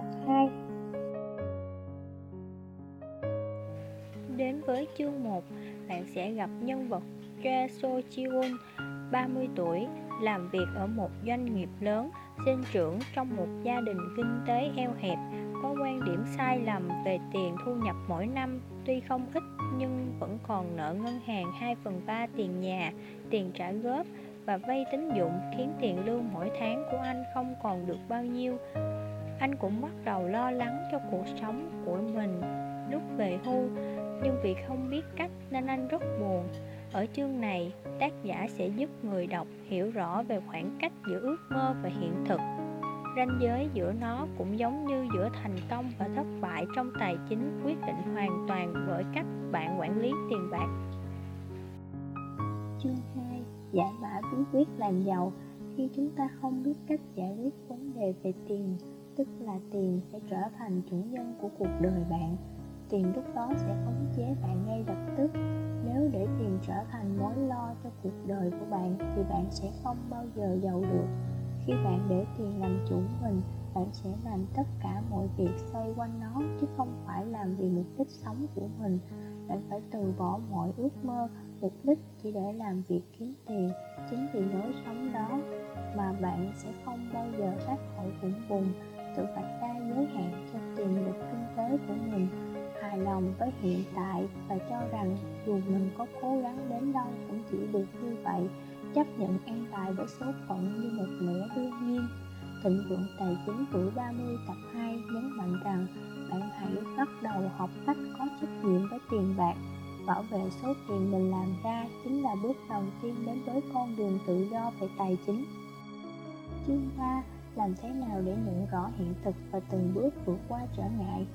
tập 2. Đến với chương 1, bạn sẽ gặp nhân vật Jae Soo Cheol, 30 tuổi, làm việc ở một doanh nghiệp lớn, sinh trưởng trong một gia đình kinh tế eo hẹp, có quan điểm sai lầm về tiền thu nhập mỗi năm, tuy không ít nhưng vẫn còn nợ ngân hàng 2/3 tiền nhà, tiền trả góp và vay tín dụng, khiến tiền lương mỗi tháng của anh không còn được bao nhiêu. Anh cũng bắt đầu lo lắng cho cuộc sống của mình lúc về hưu, nhưng vì không biết cách nên anh rất buồn. Ở chương này, tác giả sẽ giúp người đọc hiểu rõ về khoảng cách giữa ước mơ và hiện thực, ranh giới giữa nó cũng giống như giữa thành công và thất bại trong tài chính, quyết định hoàn toàn bởi cách bạn quản lý tiền bạc. Chương 2. Giải mã bí quyết làm giàu. Khi chúng ta không biết cách giải quyết vấn đề về tiền, tức là tiền sẽ trở thành chủ nhân của cuộc đời bạn. Tiền lúc đó sẽ khống chế bạn ngay lập tức. Nếu để tiền trở thành mối lo cho cuộc đời của bạn thì bạn sẽ không bao giờ giàu được. Khi bạn để tiền làm chủ mình, bạn sẽ làm tất cả mọi việc xoay quanh nó chứ không phải làm vì mục đích sống của mình. Bạn phải từ bỏ mọi ước mơ, mục đích chỉ để làm việc kiếm tiền. Chính vì lối sống đó mà bạn sẽ không bao giờ thoát khỏi vũng bùn, tự đặt ra giới hạn cho tiềm lực kinh tế của mình. Hài lòng với hiện tại và cho rằng dù mình có cố gắng đến đâu cũng chỉ được như vậy, chấp nhận an bài với số phận như một nửa đương nhiên. Thịnh vượng tài chính tuổi 30 tập 2 nhấn mạnh rằng bạn hãy bắt đầu học cách có trách nhiệm với tiền bạc. Bảo vệ số tiền mình làm ra chính là bước đầu tiên đến với con đường tự do về tài chính. Chương 3. Làm thế nào để nhận rõ hiện thực và từng bước vượt qua trở ngại.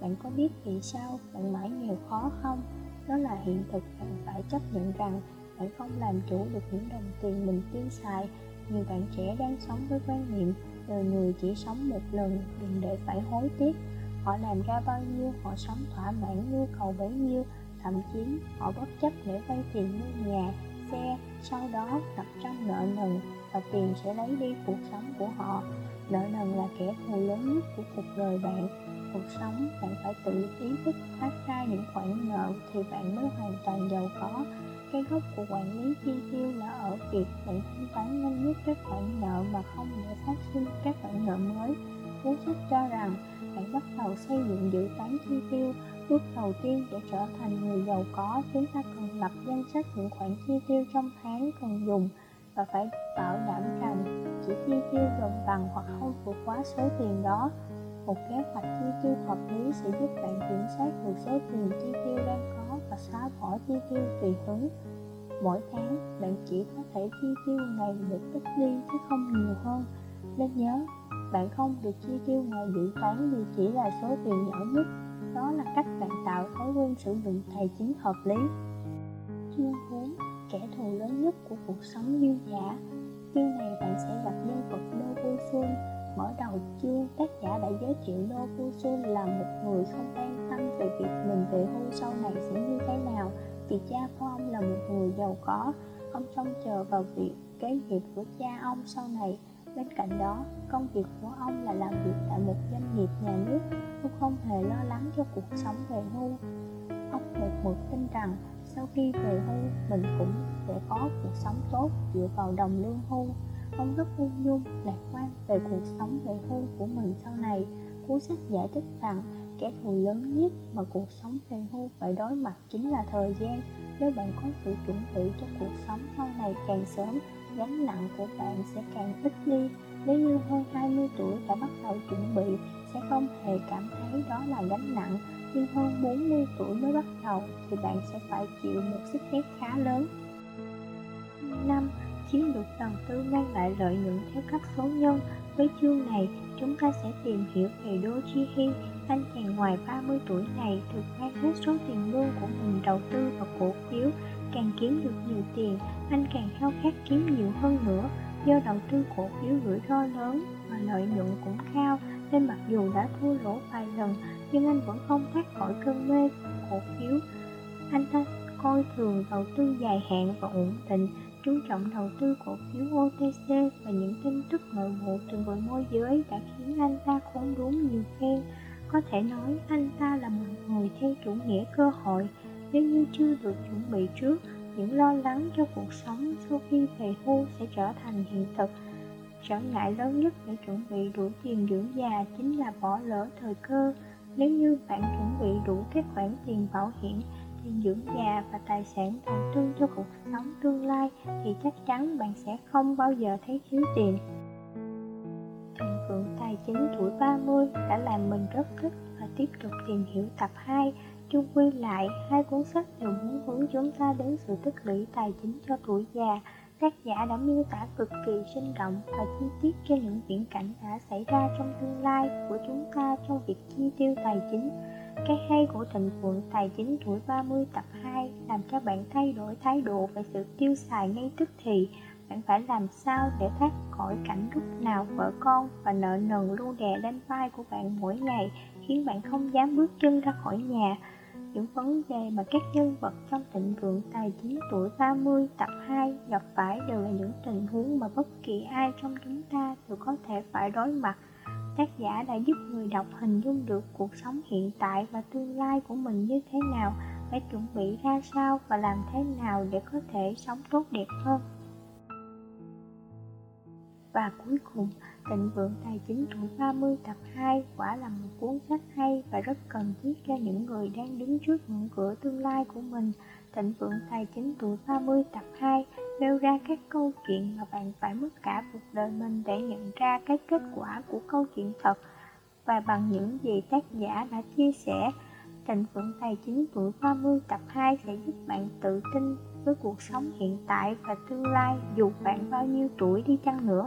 Bạn có biết vì sao bạn mãi nghèo khó không? Đó là hiện thực bạn phải chấp nhận rằng bạn không làm chủ được những đồng tiền mình tiêu xài. Nhiều bạn trẻ đang sống với quan niệm đời người chỉ sống một lần, đừng để phải hối tiếc. Họ làm ra bao nhiêu, họ sống thỏa mãn nhu cầu bấy nhiêu, thậm chí họ bất chấp để vay tiền mua nhà, xe, sau đó gặp trong nợ nần và tiền sẽ lấy đi cuộc sống của họ. Nợ nần là kẻ thù lớn nhất của cuộc đời bạn. Cuộc sống bạn phải tự ý thức thoát ra những khoản nợ thì bạn mới hoàn toàn giàu có. Cái gốc của quản lý chi tiêu là ở việc bạn thanh toán nhanh nhất các khoản nợ mà không để phát sinh các khoản nợ mới. Cuốn sách cho rằng bạn bắt đầu xây dựng dự toán chi tiêu. Bước đầu tiên để trở thành người giàu có, chúng ta cần lập danh sách những khoản chi tiêu trong tháng cần dùng và phải bảo đảm rằng chỉ chi tiêu gần bằng hoặc không vượt quá số tiền đó. Một kế hoạch chi tiêu hợp lý sẽ giúp bạn kiểm soát được số tiền chi tiêu đang có và xóa bỏ chi tiêu tùy hứng. Mỗi tháng, bạn chỉ có thể chi tiêu ngày được ít đi chứ không nhiều hơn. Nên nhớ, bạn không được chi tiêu ngoài dự toán vì chỉ là số tiền nhỏ nhất. Đó là cách bạn tạo thói quen sử dụng tài chính hợp lý. Chương 4. Kẻ thù lớn nhất của cuộc sống dư giả. Chương này bạn sẽ gặp nhân vật Nô Vu Xuân. Mở đầu chương, tác giả đã giới thiệu Nô Vu Xuân là một người không quan tâm về việc mình về hưu sau này sẽ như thế nào, vì cha của ông là một người giàu có, ông trông chờ vào việc kế nghiệp của cha ông sau này. Bên cạnh đó, công việc của ông là làm việc tại một doanh nghiệp nhà nước, ông không hề lo lắng cho cuộc sống về hưu. Ông một mực tin rằng sau khi về hưu mình cũng sẽ có cuộc sống tốt dựa vào đồng lương hưu. Ông rất ung dung, lạc quan về cuộc sống về hưu của mình sau này. Cuốn sách giải thích rằng kẻ thù lớn nhất mà cuộc sống về hưu phải đối mặt chính là thời gian. Nếu bạn có sự chuẩn bị cho cuộc sống sau này càng sớm, gánh nặng của bạn sẽ càng ít đi. Nếu như hơn 20 tuổi đã bắt đầu chuẩn bị, sẽ không hề cảm thấy đó là gánh nặng. Nhưng hơn 40 tuổi mới bắt đầu thì bạn sẽ phải chịu một sức ép khá lớn. 5. Chiến lược đầu tư mang lại lợi nhuận theo cách số nhân. Với chương này, chúng ta sẽ tìm hiểu về Đô Chi Hi. Anh chàng ngoài 30 tuổi này được mang hết số tiền lương của mình đầu tư vào cổ phiếu. Càng kiếm được nhiều tiền, anh càng khao khát kiếm nhiều hơn nữa. Do đầu tư cổ phiếu rủi ro lớn và lợi nhuận cũng cao, nên mặc dù đã thua lỗ vài lần, nhưng anh vẫn không thoát khỏi cơn mê cổ phiếu. Anh ta coi thường đầu tư dài hạn và ổn định, chú trọng đầu tư cổ phiếu OTC và những tin tức nội bộ từ người môi giới đã khiến anh ta khốn đốn nhiều phen. Có thể nói anh ta là một người theo chủ nghĩa cơ hội. Nếu như chưa được chuẩn bị trước, những lo lắng cho cuộc sống sau khi về hưu sẽ trở thành hiện thực. Trở ngại lớn nhất để chuẩn bị đủ tiền dưỡng già chính là bỏ lỡ thời cơ. Nếu như bạn chuẩn bị đủ các khoản tiền bảo hiểm, tiền dưỡng già và tài sản đầu tư cho cuộc sống tương lai thì chắc chắn bạn sẽ không bao giờ thấy thiếu tiền. Thịnh vượng tài chính tuổi 30 đã làm mình rất thích và tiếp tục tìm hiểu tập 2. Chung quy lại, hai cuốn sách đều muốn hướng chúng ta đến sự tích lũy tài chính cho tuổi già. Tác giả đã miêu tả cực kỳ sinh động và chi tiết cho những viễn cảnh đã xảy ra trong tương lai của chúng ta trong việc chi tiêu tài chính. Cái hay của Thịnh vượng tài chính tuổi 30 tập 2 làm cho bạn thay đổi thái độ về sự tiêu xài ngay tức thì. Bạn phải làm sao để thoát khỏi cảnh lúc nào vợ con và nợ nần luôn đè lên vai của bạn mỗi ngày, khiến bạn không dám bước chân ra khỏi nhà. Những vấn đề mà các nhân vật trong Thịnh vượng tài chính tuổi 30 tập 2 gặp phải đều là những tình huống mà bất kỳ ai trong chúng ta đều có thể phải đối mặt. Tác giả đã giúp người đọc hình dung được cuộc sống hiện tại và tương lai của mình như thế nào, phải chuẩn bị ra sao và làm thế nào để có thể sống tốt đẹp hơn. Và cuối cùng, Thịnh vượng tài chính tuổi 30 tập 2 quả là một cuốn sách hay và rất cần thiết cho những người đang đứng trước ngưỡng cửa tương lai của mình. Thịnh vượng tài chính tuổi 30 tập 2 nêu ra các câu chuyện mà bạn phải mất cả cuộc đời mình để nhận ra cái kết quả của câu chuyện thật. Và bằng những gì tác giả đã chia sẻ, Thịnh vượng tài chính tuổi 30 tập 2 sẽ giúp bạn tự tin với cuộc sống hiện tại và tương lai dù bạn bao nhiêu tuổi đi chăng nữa.